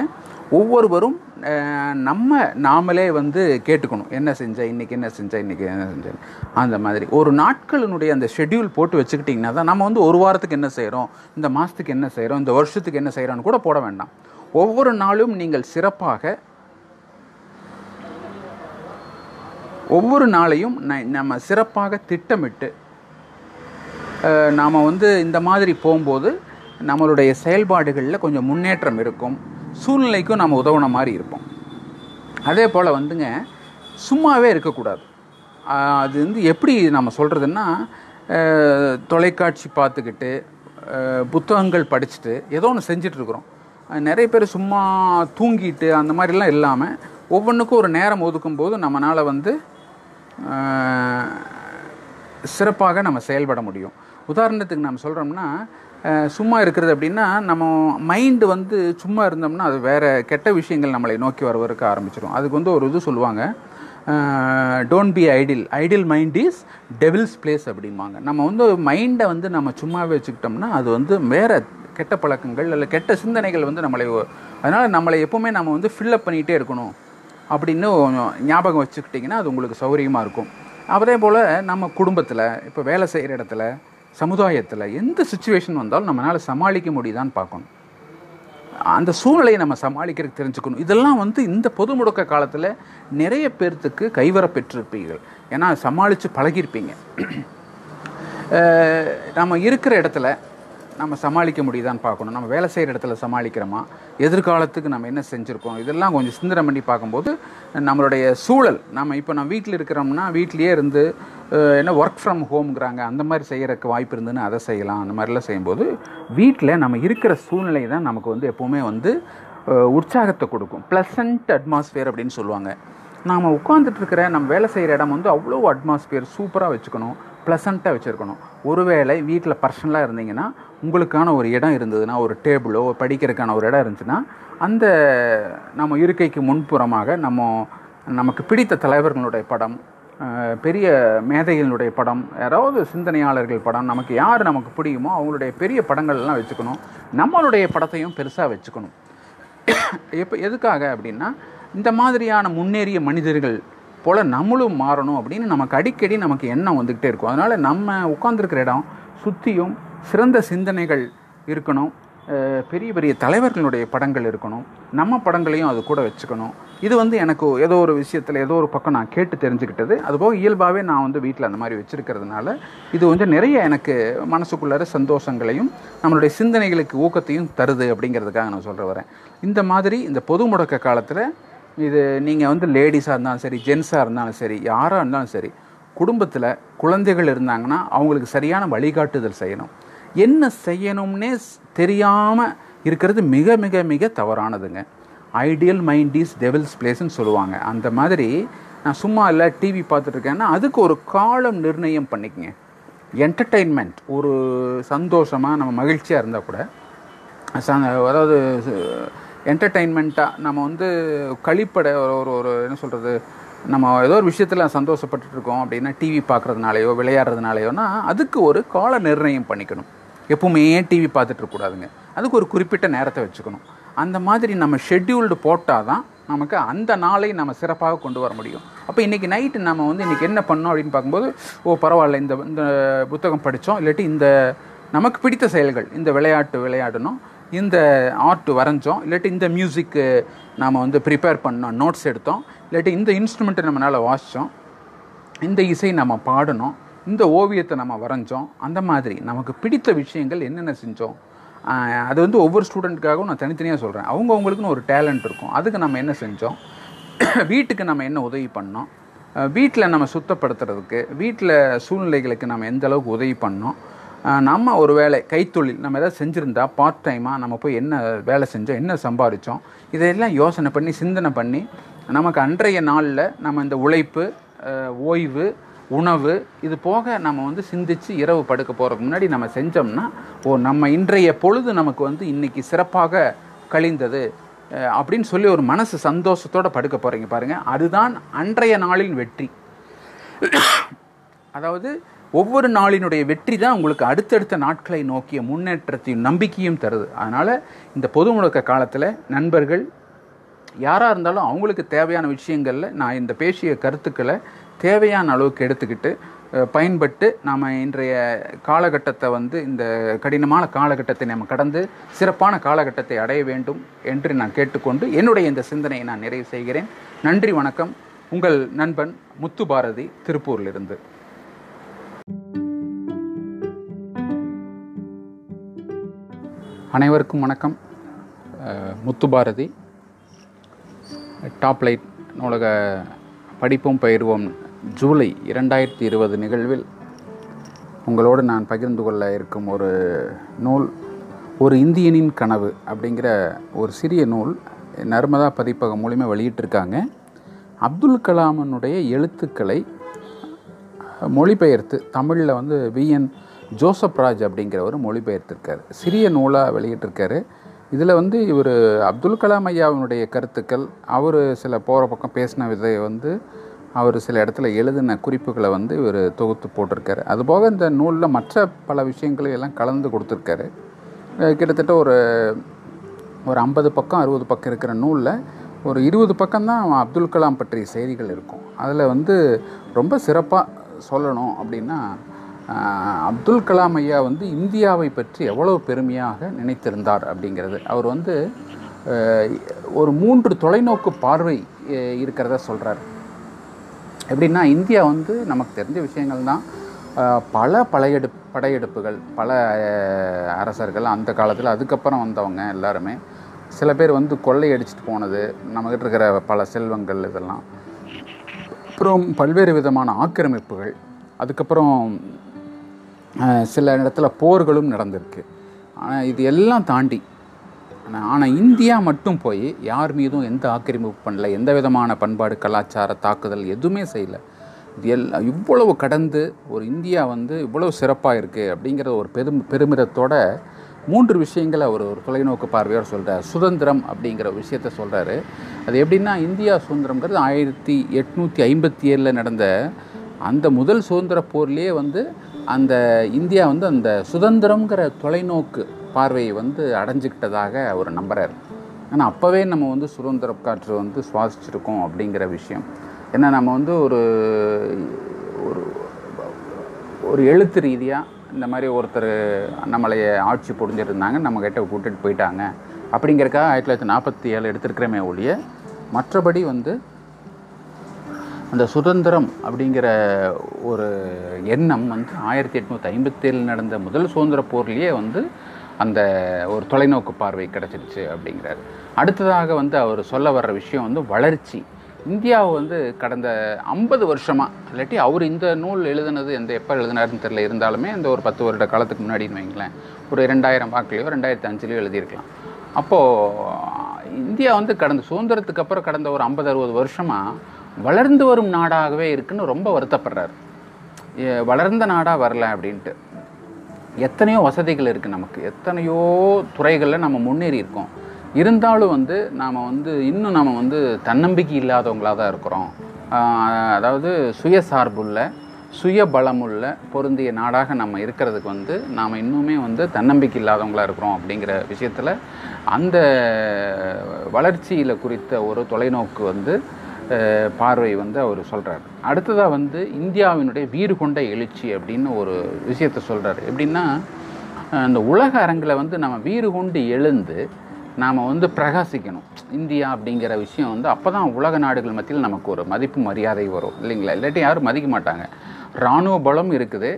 ஒவ்வொருவரும் நம்ம நாமளே வந்து கேட்டுக்கணும், என்ன செஞ்ச இன்றைக்கி, என்ன செஞ்ச இன்றைக்கி, என்ன செஞ்ச. அந்த மாதிரி ஒரு நாட்களினுடைய அந்த ஷெட்யூல் போட்டு வச்சுக்கிட்டிங்கன்னா தான் நம்ம வந்து ஒரு வாரத்துக்கு என்ன செய்கிறோம், இந்த மாதத்துக்கு என்ன செய்கிறோம், இந்த வருஷத்துக்கு என்ன செய்கிறோன்னு கூட போட வேண்டாம். ஒவ்வொரு நாளும் நீங்கள் சிறப்பாக ஒவ்வொரு நாளையும் நம்ம சிறப்பாக திட்டமிட்டு நாம் வந்து இந்த மாதிரி போகும்போது நம்மளுடைய செயல்பாடுகளில் கொஞ்சம் முன்னேற்றம் இருக்கும், சூழ்நிலைக்கும் நம்ம உதவுன மாதிரி இருப்போம். அதே போல் வந்துங்க சும்மாவே இருக்கக்கூடாது. அது வந்து எப்படி நம்ம சொல்கிறதுன்னா, தொலைக்காட்சி பார்த்துக்கிட்டு புத்தகங்கள் படிச்சுட்டு ஏதோ ஒன்று செஞ்சிட்ருக்குறோம். நிறைய பேர் சும்மா தூங்கிட்டு அந்த மாதிரிலாம் இல்லாமல் ஒவ்வொன்றுக்கும் ஒரு நேரம் ஒதுக்கும்போது நம்மளால் வந்து சிறப்பாக நம்ம செயல்பட முடியும். உதாரணத்துக்கு நம்ம சொல்கிறோம்னா, சும்மா இருக்கிறது அப்படின்னா நம்ம மைண்டு வந்து சும்மா இருந்தோம்னா அது வேறு கெட்ட விஷயங்கள் நம்மளை நோக்கி வருவதற்கு ஆரம்பிச்சிடும். அதுக்கு வந்து ஒரு இது சொல்லுவாங்க, don't be idle, idle mind is devil's place அப்படிம்பாங்க. நம்ம வந்து மைண்டை வந்து நம்ம சும்மாவே வச்சுக்கிட்டோம்னா அது வந்து வேறு கெட்ட பழக்கங்கள் இல்லை கெட்ட சிந்தனைகள் வந்து நம்மளை, அதனால் நம்மளை எப்போவுமே நம்ம வந்து ஃபில்லப் பண்ணிகிட்டே இருக்கணும் அப்படின்னு ஞாபகம் வச்சுக்கிட்டிங்கன்னா அது உங்களுக்கு சௌகரியமாக இருக்கும். அதே போல் நம்ம குடும்பத்தில், இப்போ வேலை செய்கிற இடத்துல, சமுதாயத்தில் எந்த சுச்சுவேஷன் வந்தாலும் நம்மளால் சமாளிக்க முடியுதான்னு பார்க்கணும். அந்த சூழ்நிலையை நம்ம சமாளிக்கிறதுக்கு தெரிஞ்சுக்கணும். இதெல்லாம் வந்து இந்த பொது முடக்க காலத்தில் நிறைய பேர்த்துக்கு கைவரப்பெற்றிருப்பீர்கள், ஏன்னா சமாளித்து பழகியிருப்பீங்க. நம்ம இருக்கிற இடத்துல நம்ம சமாளிக்க முடியுதான்னு பார்க்கணும். நம்ம வேலை செய்கிற இடத்துல சமாளிக்கிறோமா, எதிர்காலத்துக்கு நம்ம என்ன செஞ்சுருக்கோம், இதெல்லாம் கொஞ்சம் சிந்தனை பண்ணி பார்க்கும்போது நம்மளுடைய சூழல், நம்ம இப்போ நம்ம வீட்டில் இருக்கிறோம்னா வீட்டிலேயே இருந்து என்ன ஒர்க் ஃப்ரம் ஹோம்ங்கிறாங்க, அந்த மாதிரி செய்கிறக்கு வாய்ப்பு இருந்துன்னு அதை செய்யலாம். அந்த மாதிரிலாம் செய்யும்போது வீட்டில் நம்ம இருக்கிற சூழ்நிலை தான் நமக்கு வந்து எப்போவுமே வந்து உற்சாகத்தை கொடுக்கும். ப்ளசண்ட் அட்மாஸ்ஃபியர் அப்படின்னு சொல்லுவாங்க. நாம் உட்காந்துட்ருக்கிற நம்ம வேலை செய்கிற இடம் வந்து அவ்வளோ அட்மாஸ்ஃபியர் சூப்பராக வச்சுக்கணும், ப்ளசண்ட்டாக வச்சுருக்கணும். ஒருவேளை வீட்டில் பர்சனலாக இருந்தீங்கன்னா உங்களுக்கான ஒரு இடம் இருந்ததுன்னா, ஒரு டேபிளோ படிக்கிறதுக்கான ஒரு இடம் இருந்துச்சுன்னா, அந்த நம்ம இருக்கைக்கு முன்புறமாக நம்ம நமக்கு பிடித்த தலைவர்களுடைய படம், பெரிய மேதைகளுடைய படம், யாராவது சிந்தனையாளர்கள் படம், நமக்கு யார் நமக்கு பிடிக்குமோ அவங்களுடைய பெரிய படங்கள்லாம் வச்சுக்கணும். நம்மளுடைய படத்தையும் பெருசாக வச்சுக்கணும். இப்போ எதுக்காக அப்படின்னா, இந்த மாதிரியான முன்னேறிய மனிதர்கள் போல் நம்மளும் மாறணும் அப்படின்னு நமக்கு அடிக்கடி நமக்கு எண்ணம் வந்துக்கிட்டே இருக்கும். அதனால் நம்ம உட்காந்துருக்கிற இடம் சுற்றியும் சிறந்த சிந்தனைகள் இருக்கணும், பெரிய பெரிய தலைவர்களுடைய படங்கள் இருக்கணும், நம்ம படங்களையும் அது கூட வச்சுக்கணும். இது வந்து எனக்கு ஏதோ ஒரு விஷயத்தில் ஏதோ ஒரு பக்கம் நான் கேட்டு தெரிஞ்சுக்கிட்டது. அதுபோக இயல்பாகவே நான் வந்து வீட்டில் அந்த மாதிரி வச்சுருக்கிறதுனால இது கொஞ்சம் நிறைய எனக்கு மனசுக்குள்ளார சந்தோஷங்களையும் நம்மளுடைய சிந்தனைகளுக்கு ஊக்கத்தையும் தருது அப்படிங்கிறதுக்காக நான் சொல்கிற வரேன். இந்த மாதிரி இந்த பொது முடக்க காலத்தில் இது நீங்கள் வந்து லேடிஸாக இருந்தாலும் சரி, ஜென்ஸாக இருந்தாலும் சரி, யாராக இருந்தாலும் சரி, குடும்பத்தில் குழந்தைகள் இருந்தாங்கன்னா அவங்களுக்கு சரியான வழிகாட்டுதல் செய்யணும். என்ன செய்யணும்னே தெரியாமல் இருக்கிறது மிக மிக மிக தவறானதுங்க. ஐடியல் மைண்ட் இஸ் டெவில்ஸ் பிளேஸ்ன்னு சொல்லுவாங்க. அந்த மாதிரி நான் சும்மா இல்லை டிவி பார்த்துட்ருக்கேன்னா அதுக்கு ஒரு காலம் நிர்ணயம் பண்ணிக்கங்க. என்டர்டெயின்மெண்ட் ஒரு சந்தோஷமாக நம்ம மகிழ்ச்சியாக இருந்தால் கூட, அதாவது என்டர்டெயின்மெண்ட்டாக நம்ம வந்து கழிப்பட ஒரு ஒரு என்ன சொல்கிறது, நம்ம ஏதோ ஒரு விஷயத்தில் சந்தோஷப்பட்டுருக்கோம் அப்படின்னா டிவி பார்க்குறதுனாலையோ விளையாடுறதுனாலையோனா அதுக்கு ஒரு கால நிர்ணயம் பண்ணிக்கணும். எப்பவுமே டிவி பார்த்துட்ருக்கூடாதுங்க. அதுக்கு ஒரு குறிப்பிட்ட நேரத்தை வச்சுக்கணும். அந்த மாதிரி நம்ம ஷெட்யூல்டு போட்டால் தான் நமக்கு அந்த நாளை நம்ம சிறப்பாக கொண்டு வர முடியும். அப்போ இன்றைக்கி நைட்டு நம்ம வந்து இன்றைக்கி என்ன பண்ணோம் அப்படின்னு பார்க்கும்போது, ஓ பரவாயில்ல, இந்த இந்த புத்தகம் படித்தோம், இல்லாட்டி இந்த நமக்கு பிடித்த செயல்கள், இந்த விளையாட்டு விளையாடணும், இந்த ஆர்ட் வரைஞ்சோம், இல்லாட்டி இந்த மியூசிக்கு நாம் வந்து ப்ரிப்பேர் பண்ணோம், நோட்ஸ் எடுத்தோம், இல்லாட்டி இந்த இன்ஸ்ட்ருமெண்ட்டை நம்மளால் வாசித்தோம், இந்த இசை நம்ம பாடினோம், இந்த ஓவியத்தை நம்ம வரைஞ்சோம், அந்த மாதிரி நமக்கு பிடித்த விஷயங்கள் என்னென்ன செஞ்சோம். அது வந்து ஒவ்வொரு ஸ்டூடெண்ட்டுக்காகவும் நான் தனித்தனியாக சொல்கிறேன். அவங்கவுங்களுக்குன்னு ஒரு டேலண்ட் இருக்கும், அதுக்கு நம்ம என்ன செஞ்சோம், வீட்டுக்கு நம்ம என்ன உதவி பண்ணோம், வீட்டில் நம்ம சுத்தப்படுத்துறதுக்கு வீட்டில் சூழ்நிலைகளுக்கு நம்ம எந்த அளவுக்கு உதவி பண்ணோம், நம்ம ஒரு வேலை கைத்தொழில் நம்ம எதாவது செஞ்சுருந்தா பார்ட் டைமாக நம்ம போய் என்ன வேலை செஞ்சோம், என்ன சம்பாதிச்சோம், இதையெல்லாம் யோசனை பண்ணி சிந்தனை பண்ணி நமக்கு அன்றைய நாளில் நம்ம இந்த உழைப்பு, ஓய்வு, உணவு இது போக நம்ம வந்து சிந்தித்து இரவு படுக்க போகிறதுக்கு முன்னாடி நம்ம செஞ்சோம்னா, ஓ நம்ம இன்றைய பொழுது நமக்கு வந்து இன்றைக்கி சிறப்பாக கழிந்தது அப்படின்னு சொல்லி ஒரு மனசு சந்தோஷத்தோடு படுக்க போகிறீங்க பாருங்கள். அதுதான் அன்றைய நாளின் வெற்றி. அதாவது ஒவ்வொரு நாளினுடைய வெற்றி தான் உங்களுக்கு அடுத்தடுத்த நாட்களை நோக்கிய முன்னேற்றத்தையும் நம்பிக்கையும் தருது. அதனால் இந்த பொது முடக்க காலத்தில் நண்பர்கள் யாராக இருந்தாலும் அவங்களுக்கு தேவையான விஷயங்களில் நான் இந்த பேசிய கருத்துக்களை தேவையான அளவுக்கு எடுத்துக்கிட்டு பயன்பட்டு நாம் இன்றைய காலகட்டத்தை வந்து இந்த கடினமான காலகட்டத்தை நம்ம கடந்து சிறப்பான காலகட்டத்தை அடைய வேண்டும் என்று நான் கேட்டுக்கொண்டு என்னுடைய இந்த சிந்தனையை நான் நிறைவு செய்கிறேன். நன்றி, வணக்கம். உங்கள் நண்பன் முத்து பாரதி, திருப்பூரிலிருந்து. அனைவருக்கும் வணக்கம். முத்து பாரதி, டாப்லைட் நூலக படிப்பும் பயிர்வோம் ஜூலை இரண்டாயிரத்தி இருபது நிகழ்வில் உங்களோடு நான் பகிர்ந்து கொள்ள இருக்கும் ஒரு நூல், ஒரு இந்தியனின் கனவு அப்படிங்கிற ஒரு சிறிய நூல் நர்மதா பதிப்பகம் மூலிமா வெளியிட்டிருக்காங்க. அப்துல் கலாமனுடைய எழுத்துக்களை மொழிபெயர்த்து தமிழில் வந்து வி என் ஜோசப்ராஜ் அப்படிங்கிறவர் மொழிபெயர்த்திருக்கார். சிறிய நூலாக வெளியிட்டிருக்காரு. இதில் வந்து இவர் அப்துல் கலாம் ஐயாவினுடைய கருத்துக்கள், அவர் சில போகிற பக்கம் பேசின விதை வந்து அவர் சில இடத்துல எழுதின குறிப்புகளை வந்து இவர் தொகுத்து போட்டிருக்காரு. அதுபோக இந்த நூலில் மற்ற பல விஷயங்களை எல்லாம் கலந்து கொடுத்துருக்காரு. கிட்டத்தட்ட ஒரு ஒரு ஐம்பது பக்கம் அறுபது பக்கம் இருக்கிற நூலில் ஒரு இருபது பக்கம்தான் அப்துல் கலாம் பற்றிய செய்திகள் இருக்கும். அதில் வந்து ரொம்ப சிறப்பாக சொல்லணும் அப்படின்னா, அப்துல் கலாம் ஐயா வந்து இந்தியாவை பற்றி எவ்வளவு பெருமையாக நினைத்திருந்தார் அப்படிங்கிறது. அவர் வந்து ஒரு மூன்று தொலைநோக்கு பார்வை இருக்கிறதா சொல்கிறார். எப்படின்னா, இந்தியா வந்து நமக்கு தெரிஞ்ச விஷயங்கள் தான், பல பழையெடு படையெடுப்புகள், பல அரசர்கள் அந்த காலத்தில், அதுக்கப்புறம் வந்தவங்க எல்லாருமே, சில பேர் வந்து கொள்ளையடிச்சிட்டு போனது, நம்மகிட்ட இருக்கிற பல செல்வங்கள், இதெல்லாம் அப்புறம் பல்வேறு விதமான ஆக்கிரமிப்புகள், அதுக்கப்புறம் சில இடத்துல போர்களும் நடந்திருக்கு. ஆனால் இது எல்லாம் தாண்டி ஆனால் இந்தியா மட்டும் போய் யார் மீதும் எந்த ஆக்கிரமிப்பு பண்ணலை, எந்த விதமான பண்பாடு கலாச்சார தாக்குதல் எதுவுமே செய்யலை. இது எல்லா இவ்வளவு கடந்து ஒரு இந்தியா வந்து இவ்வளவு சிறப்பாக இருக்குது அப்படிங்கிற ஒரு பெரும் பெருமிதத்தோட மூன்று விஷயங்களை அவர் ஒரு தொலைநோக்கு பார்வையோடு சொல்கிறார். சுதந்திரம் அப்படிங்கிற விஷயத்த சொல்கிறாரு. அது எப்படின்னா, இந்தியா சுதந்திரங்கிறது ஆயிரத்தி எட்நூற்றி ஐம்பத்தி ஏழில் நடந்த அந்த முதல் சுதந்திர போர்லேயே வந்து அந்த இந்தியா வந்து அந்த சுதந்திரங்கிற தொலைநோக்கு பார்வையை வந்து அடைஞ்சிக்கிட்டதாக அவர் நம்புகிறார். ஆனால் அப்போவே நம்ம வந்து சுதந்திர காற்று வந்து சுவாசிச்சுருக்கோம் அப்படிங்கிற விஷயம். ஏன்னா நம்ம வந்து ஒரு ஒரு எழுத்து ரீதியாக இந்த மாதிரி ஒருத்தர் நம்மளைய ஆட்சி புரிஞ்சிருந்தாங்க, நம்மக்கிட்ட கூட்டிகிட்டு போயிட்டாங்க அப்படிங்கிறக்காக ஆயிரத்தி தொள்ளாயிரத்தி நாற்பத்தி ஏழு எடுத்துருக்கிறமே ஒழிய, மற்றபடி வந்து அந்த சுதந்திரம் அப்படிங்கிற ஒரு எண்ணம் வந்து ஆயிரத்தி எட்நூற்றி ஐம்பத்தேழில் நடந்த முதல் சுதந்திர போர்லேயே வந்து அந்த ஒரு தொலைநோக்கு பார்வை கிடச்சிருச்சு அப்படிங்கிறார். அடுத்ததாக வந்து அவர் சொல்ல வர்ற விஷயம் வந்து வளர்ச்சி. இந்தியாவை வந்து கடந்த ஐம்பது வருஷமாக, இல்லாட்டி அவர் இந்த நூல் எழுதுனது எந்த எப்போ எழுதினாருன்னு தெரியல, இருந்தாலுமே இந்த ஒரு பத்து வருட காலத்துக்கு முன்னாடின்னு வைங்களேன், ஒரு இரண்டாயிரம் வாக்குலையோ ரெண்டாயிரத்தி அஞ்சுலையோ எழுதியிருக்கலாம். அப்போது இந்தியா வந்து கடந்த சுதந்திரத்துக்கு அப்புறம் கடந்த ஒரு ஐம்பது அறுபது வருஷமாக வளர்ந்து வரும் நாடாகவே இருக்குதுன்னு ரொம்ப வருத்தப்படுறார். வளர்ந்த நாடாக வரல அப்படின்ட்டு. எத்தனையோ வசதிகள் இருக்குது நமக்கு, எத்தனையோ துறைகளில் நம்ம முன்னேறி இருக்கோம். இருந்தாலும் வந்து நாம் வந்து இன்னும் நம்ம வந்து தன்னம்பிக்கை இல்லாதவங்களாக தான் இருக்கிறோம். அதாவது சுயசார்புள்ள, சுய பலமுள்ள பொருந்திய நாடாக நம்ம இருக்கிறதுக்கு வந்து நாம் இன்னுமே வந்து தன்னம்பிக்கை இல்லாதவங்களாக இருக்கிறோம் அப்படிங்கிற விஷயத்தில் அந்த வளர்ச்சியில் குறித்த ஒரு தொலைநோக்கு வந்து பார்வை வந்து அவர் சொல்கிறார். அடுத்ததாக வந்து இந்தியாவினுடைய வீறு கொண்ட எழுச்சி அப்படின்னு ஒரு விஷயத்தை சொல்கிறார். எப்படின்னா, இந்த உலக அரங்கில் வந்து நம்ம வீறு கொண்டு எழுந்து நாம் வந்து பிரகாசிக்கணும். இந்தியா அப்படிங்கிற விஷயம் வந்து அப்போ தான் உலக நாடுகள் மத்தியில் நமக்கு ஒரு மதிப்பு மரியாதை வரும் இல்லைங்களா. இல்லாட்டி யாரும் மதிக்க மாட்டாங்க. இராணுவ பலம் இருக்குது,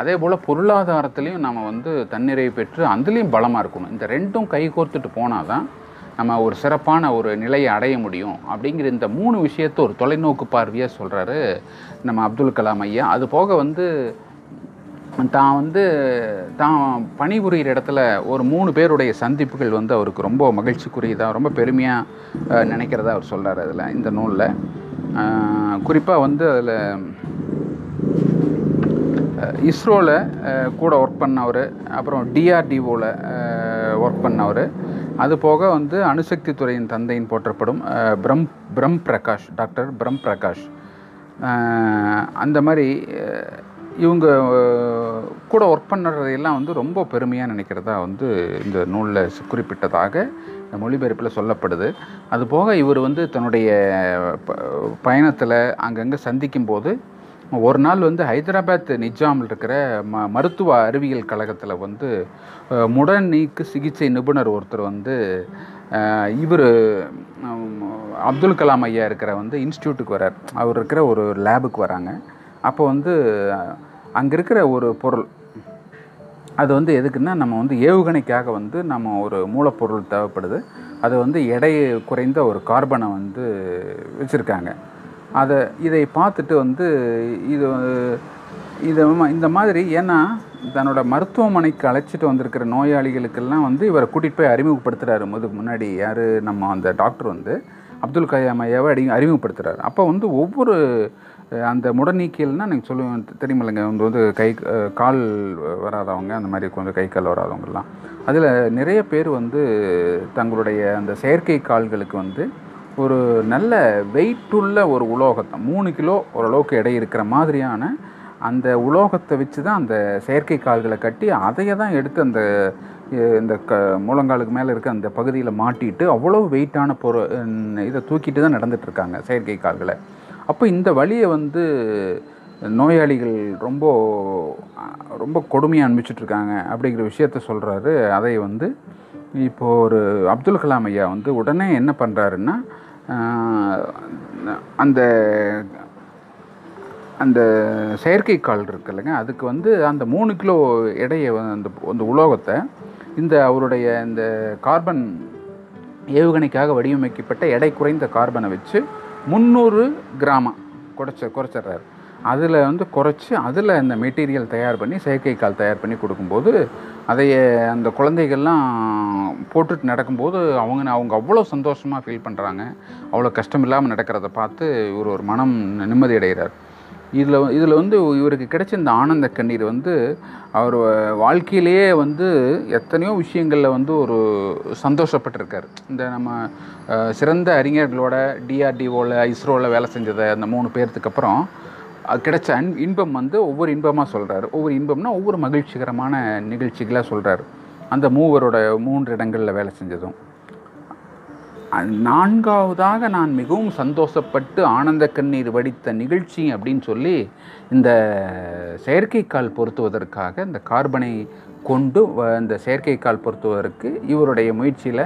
அதே போல் பொருளாதாரத்துலேயும் நம்ம வந்து தன்னிறைவு பெற்று அதுலேயும் பலமாக இருக்கணும். இந்த ரெண்டும் கை கோர்த்துட்டு போனால் தான் நம்ம ஒரு சிறப்பான ஒரு நிலையை அடைய முடியும் அப்படிங்கிற இந்த மூணு விஷயத்தை ஒரு தொலைநோக்கு பார்வையாக சொல்கிறாரு நம்ம அப்துல் கலாம் ஐயா. அது போக வந்து தான் வந்து தான் பணிபுரிகிற இடத்துல ஒரு மூணு பேருடைய சந்திப்புகள் வந்து அவருக்கு ரொம்ப மகிழ்ச்சிக்குரியதாக ரொம்ப பெருமையாக நினைக்கிறதா அவர் சொல்கிறார் அதில் இந்த நூலில். குறிப்பாக வந்து அதில் இஸ்ரோவில் கூட ஒர்க் பண்ணவர், அப்புறம் டிஆர்டிஓவில் ஒர்க் பண்ணவர், அது போக வந்து அணுசக்தி துறையின் தந்தையின் போற்றப்படும் பிரம் பிரம் பிரகாஷ் டாக்டர் பிரம் பிரகாஷ், அந்த மாதிரி இவங்க கூட ஒர்க் பண்ணுறதையெல்லாம் வந்து ரொம்ப பெருமையாக நினைக்கிறதா வந்து இந்த நூலில் குறிப்பிட்டதாக இந்த மொழிபெயர்ப்பில் சொல்லப்படுது. அதுபோக இவர் வந்து தன்னுடைய பயணத்தில் அங்கங்கே சந்திக்கும் போது ஒரு நாள் வந்து ஹைதராபாத் நிஜாமில் இருக்கிற ம மருத்துவ அறிவியல் கழகத்தில் வந்து முடநீக்கு சிகிச்சை நிபுணர் ஒருத்தர் வந்து இவர் அப்துல் கலாம் ஐயா இருக்கிற வந்து இன்ஸ்டியூட்டுக்கு வரார். அவர் இருக்கிற ஒரு லேபுக்கு வராங்க. அப்போ வந்து அங்கே இருக்கிற ஒரு பொருள், அது வந்து எதுக்குன்னா நம்ம வந்து ஏவுகணைக்காக வந்து நம்ம ஒரு மூலப்பொருள் தேவைப்படுது. அது வந்து எடை குறைந்த ஒரு கார்பனை வந்து வச்சுருக்காங்க. அதை இதை பார்த்துட்டு வந்து இது இதை இந்த மாதிரி, ஏன்னா தன்னோட மருத்துவமனைக்கு அழைச்சிட்டு வந்திருக்கிற நோயாளிகளுக்கெல்லாம் வந்து இவரை கூட்டிகிட்டு போய் அறிமுகப்படுத்துகிறாரு. அதுக்கு முன்னாடி யார் நம்ம அந்த டாக்டர் வந்து அப்துல் கலாம் ஐயாவை அடி அறிமுகப்படுத்துகிறார். அப்போ வந்து ஒவ்வொரு அந்த முடநீக்கியல்னால் நீங்கள் சொல்லுவேன் தெரியுமில்லைங்க, அவங்க வந்து கை கால் வராதவங்க, அந்த மாதிரி கொஞ்சம் கை கால் வராதவங்கலாம், அதில் நிறைய பேர் வந்து தங்களுடைய அந்த செயற்கை கால்களுக்கு வந்து ஒரு நல்ல வெயிட்டுள்ள ஒரு உலோகத்தை, மூணு கிலோ ஓரளவுக்கு எடை இருக்கிற மாதிரியான அந்த உலோகத்தை வச்சு தான் அந்த செயற்கை கால்களை கட்டி அதையே தான் எடுத்து அந்த இந்த க முழங்காலுக்கு மேலே இருக்க அந்த பகுதியில் மாட்டிட்டு அவ்வளோ வெயிட்டான பொரு இதை தூக்கிட்டு தான் நடந்துகிட்ருக்காங்க செயற்கை கால்களை. அப்போ இந்த வழியை வந்து நோயாளிகள் ரொம்ப ரொம்ப கொடுமையாக அனுபவிச்சிட்ருக்காங்க அப்படிங்கிற விஷயத்த சொல்கிறாரு. அதை வந்து இப்போது ஒரு அப்துல் கலாம் ஐயா வந்து உடனே என்ன பண்ணுறாருன்னா அந்த அந்த செயற்கைக்கால் இருக்கு இல்லைங்க, அதுக்கு வந்து அந்த மூணு கிலோ எடையை அந்த அந்த உலோகத்தை இந்த அவருடைய இந்த கார்பன் ஏவுகணைக்காக வடிவமைக்கப்பட்ட எடை குறைந்த கார்பனை வச்சு முந்நூறு கிராம குறைச்ச குறைச்சிட்றாரு. அதில் வந்து குறைச்சி அதில் அந்த மெட்டீரியல் தயார் பண்ணி செயற்கைக்கால் தயார் பண்ணி கொடுக்கும்போது அதையே அந்த குழந்தைகள்லாம் போட்டுட்டு நடக்கும்போது அவங்க அவங்க அவ்வளோ சந்தோஷமாக ஃபீல் பண்ணுறாங்க. அவ்வளோ கஷ்டம் இல்லாமல் நடக்கிறத பார்த்து இவர் ஒரு மனம் நிம்மதி அடைகிறார். இதில் இதில் வந்து இவருக்கு கிடைச்ச இந்த ஆனந்த கண்ணீர் வந்து அவர் வாழ்க்கையிலேயே வந்து எத்தனையோ விஷயங்களில் வந்து ஒரு சந்தோஷப்பட்டிருக்கார். இந்த நம்ம சிறந்த அறிஞர்களோட டிஆர்டிஓவில் இஸ்ரோவில் வேலை செஞ்சதை அந்த மூணு பேர்த்துக்கு அப்புறம் கிடைச்ச அன் இன்பம் வந்து ஒவ்வொரு இன்பமாக சொல்கிறார். ஒவ்வொரு இன்பம்னா ஒவ்வொரு மகிழ்ச்சிகரமான நிகழ்ச்சிகளாக சொல்கிறார். அந்த மூவரோட மூன்று இடங்களில் வேலை செஞ்சதும் நான்காவதாக நான் மிகவும் சந்தோஷப்பட்டு ஆனந்த கண்ணீர் வடித்த நிகழ்ச்சி அப்படின்னு சொல்லி இந்த செயற்கைக்கால் பொருத்துவதற்காக இந்த கார்பனை கொண்டு இந்த செயற்கைக்கால் பொருத்துவதற்கு இவருடைய முயற்சியில்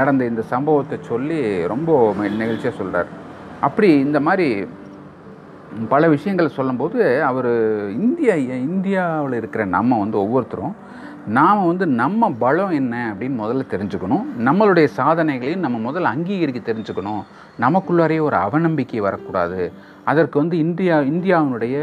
நடந்த இந்த சம்பவத்தை சொல்லி ரொம்ப நிகழ்ச்சியாக சொல்கிறார். அப்படி இந்த மாதிரி பல விஷயங்கள் சொல்லும்போது அவர் இந்தியா இந்தியாவில் இருக்கிற நம்ம வந்து ஒவ்வொருத்தரும் நாம் வந்து நம்ம பலம் என்ன அப்படின்னு முதல்ல தெரிஞ்சுக்கணும். நம்மளுடைய சாதனைகளையும் நம்ம முதல்ல அங்கீகரிக்க தெரிஞ்சுக்கணும். நமக்குள்ளாரையே ஒரு அவநம்பிக்கை வரக்கூடாது. அதற்கு வந்து இந்தியா இந்தியாவினுடைய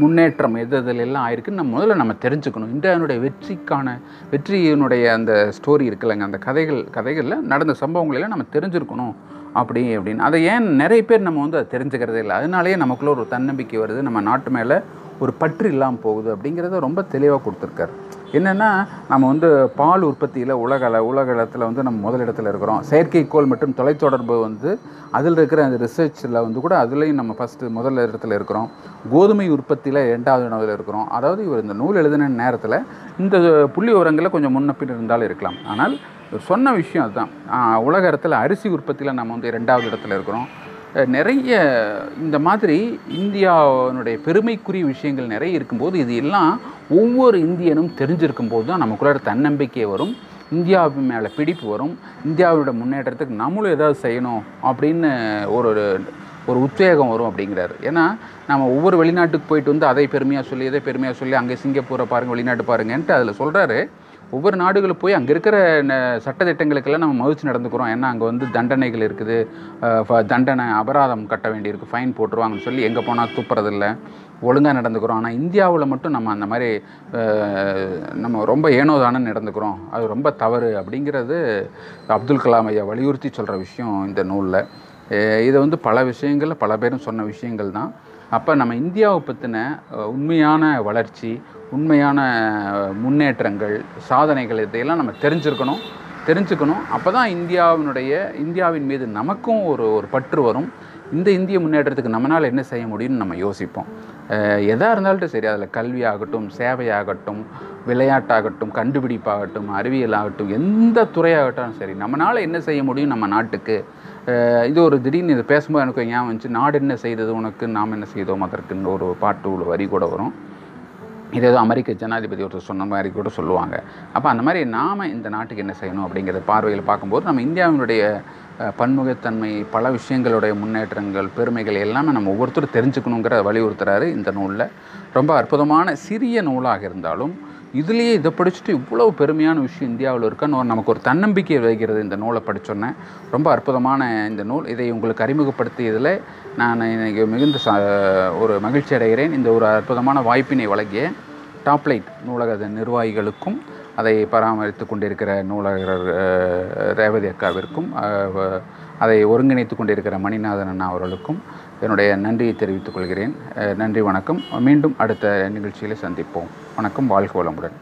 முன்னேற்றம் எது எதுலாம் ஆயிருக்குன்னு நம்ம முதல்ல நம்ம தெரிஞ்சுக்கணும். இந்தியாவினுடைய வெற்றிக்கான வெற்றியினுடைய அந்த ஸ்டோரி இருக்குல்லங்க, அந்த கதைகள் கதைகளில் நடந்த சம்பவங்களெல்லாம் நம்ம தெரிஞ்சுருக்கணும் அப்படி அப்படின்னு. அதை ஏன் நிறைய பேர் நம்ம வந்து அதை தெரிஞ்சுக்கிறதே இல்லை. அதனாலேயே நமக்குள்ள ஒரு தன்னம்பிக்கை வருது, நம்ம நாட்டு மேலே ஒரு பற்று இல்லாமல் போகுது அப்படிங்கிறத ரொம்ப தெளிவாக கொடுத்துருக்காரு. என்னென்னா நம்ம வந்து பால் உற்பத்தியில் உலக உலக இடத்துல வந்து நம்ம முதலிடத்தில் இருக்கிறோம். செயற்கைக்கோள் மற்றும் தொலைத்தொடர்பு வந்து அதில் இருக்கிற அந்த ரிசர்ச்சில் வந்து கூட அதுலேயும் நம்ம ஃபஸ்ட்டு முதல் இடத்துல இருக்கிறோம். கோதுமை உற்பத்தியில் ரெண்டாவது இடத்துல இருக்கிறோம். அதாவது இவர் இந்த நூல் எழுதின நேரத்தில் இந்த புள்ளி உரங்களை கொஞ்சம் முன்னப்பின் இருந்தாலும் இருக்கலாம், ஆனால் சொன்ன விஷயம் அதுதான். உலக இடத்துல அரிசி உற்பத்தியில் நம்ம வந்து ரெண்டாவது இடத்துல இருக்கிறோம். நிறைய இந்த மாதிரி இந்தியாவினுடைய பெருமைக்குரிய விஷயங்கள் நிறைய இருக்கும்போது இது எல்லாம் ஒவ்வொரு இந்தியனும் தெரிஞ்சிருக்கும் போது தான் நமக்குள்ள தன்னம்பிக்கை வரும். இந்தியாவு மேலே பிடிப்பு வரும், இந்தியாவோட முன்னேற்றத்துக்கு நம்மளும் ஏதாவது செய்யணும் அப்படின்னு ஒரு ஒரு உத்வேகம் வரும் அப்படிங்கிறாரு. ஏன்னா நம்ம ஒவ்வொரு வெளிநாட்டுக்கு போயிட்டு வந்து அதை பெருமையாக சொல்லி இதை பெருமையாக சொல்லி அங்கே சிங்கப்பூரை பாருங்கள் வெளிநாட்டு பாருங்கன்ட்டு அதில் சொல்கிறாரு. ஒவ்வொரு நாடுகளுக்கு போய் அங்கே இருக்கிற சட்டத்திட்டங்களுக்கெல்லாம் நம்ம மதித்து நடந்துக்கிறோம். ஏன்னா அங்கே வந்து தண்டனைகள் இருக்குது, தண்டனை அபராதம் கட்ட வேண்டியிருக்கு, ஃபைன் போட்டுருவாங்கன்னு சொல்லி எங்கே போனால் துப்புறதில்ல, ஒழுங்காக நடந்துக்கிறோம். ஆனால் இந்தியாவில் மட்டும் நம்ம அந்த மாதிரி நம்ம ரொம்ப ஏனோதான நடந்துக்கிறோம், அது ரொம்ப தவறு அப்படிங்கிறது அப்துல் கலாம் ஐயா வலியுறுத்தி சொல்கிற விஷயம் இந்த நூலில். இதை வந்து பல விஷயங்களில் பல பேரும் சொன்ன விஷயங்கள் தான். அப்போ நம்ம இந்தியாவை பற்றின உண்மையான வளர்ச்சி, உண்மையான முன்னேற்றங்கள், சாதனைகள் இதையெல்லாம் நம்ம தெரிஞ்சுருக்கணும் தெரிஞ்சுக்கணும் அப்போ தான் இந்தியாவினுடைய இந்தியாவின் மீது நமக்கும் ஒரு ஒரு பற்று வரும். இந்த இந்திய முன்னேற்றத்துக்கு நம்மளால் என்ன செய்ய முடியும்னு நம்ம யோசிப்போம். எதாக இருந்தாலும் சரி, அதில் கல்வியாகட்டும், சேவையாகட்டும், விளையாட்டாகட்டும், கண்டுபிடிப்பாகட்டும், அறிவியலாகட்டும், எந்த துறையாகட்டும் சரி, நம்மளால் என்ன செய்ய முடியும் நம்ம நாட்டுக்கு. இது ஒரு திடீர்னு இது பேசும்போது எனக்கு ஞாபகம் வந்துச்சு, நாடு என்ன செய்தது உனக்கு, நாம் என்ன செய்தோம் அதற்குன்னு ஒரு பாட்டு ஒரு வரி கூட வரும். இது ஏதோ அமெரிக்க ஜனாதிபதி ஒருத்தர் சொன்ன மாதிரி கூட சொல்லுவாங்க. அப்போ அந்த மாதிரி நாம் இந்த நாட்டுக்கு என்ன செய்யணும் அப்படிங்கிற பார்வையில் பார்க்கும்போது நம்ம இந்தியாவினுடைய பன்முகத்தன்மை, பல விஷயங்களுடைய முன்னேற்றங்கள், பெருமைகள் எல்லாமே நம்ம ஒவ்வொருத்தரும் தெரிஞ்சுக்கணுங்கிற வலியுறுத்துறாரு இந்த நூலில். ரொம்ப அற்புதமான சிறிய நூலாக இருந்தாலும் இதுலேயே இதை படிச்சுட்டு இவ்வளோ பெருமையான விஷயம் இந்தியாவில் இருக்கான்னு நமக்கு ஒரு தன்னம்பிக்கை வைக்கிறது இந்த நூலை படித்தோன்னே. ரொம்ப அற்புதமான இந்த நூல். இதை உங்களுக்கு அறிமுகப்படுத்தியதில் நான் எனக்கு மிகுந்த ச ஒரு மகிழ்ச்சி அடைகிறேன். இந்த ஒரு அற்புதமான வாய்ப்பினை வழங்கிய டாப்லைட் நூலக நிர்வாகிகளுக்கும், அதை பராமரித்து கொண்டிருக்கிற நூலகர் ரேவதி அக்காவிற்கும், அதை ஒருங்கிணைத்து கொண்டிருக்கிற மணிநாதன் அண்ணா அவர்களுக்கும் என்னுடைய நன்றியை தெரிவித்துக் கொள்கிறேன். நன்றி, வணக்கம். மீண்டும் அடுத்த நிகழ்ச்சியில் சந்திப்போம். வணக்கம். வாழ்க வளமுடன்.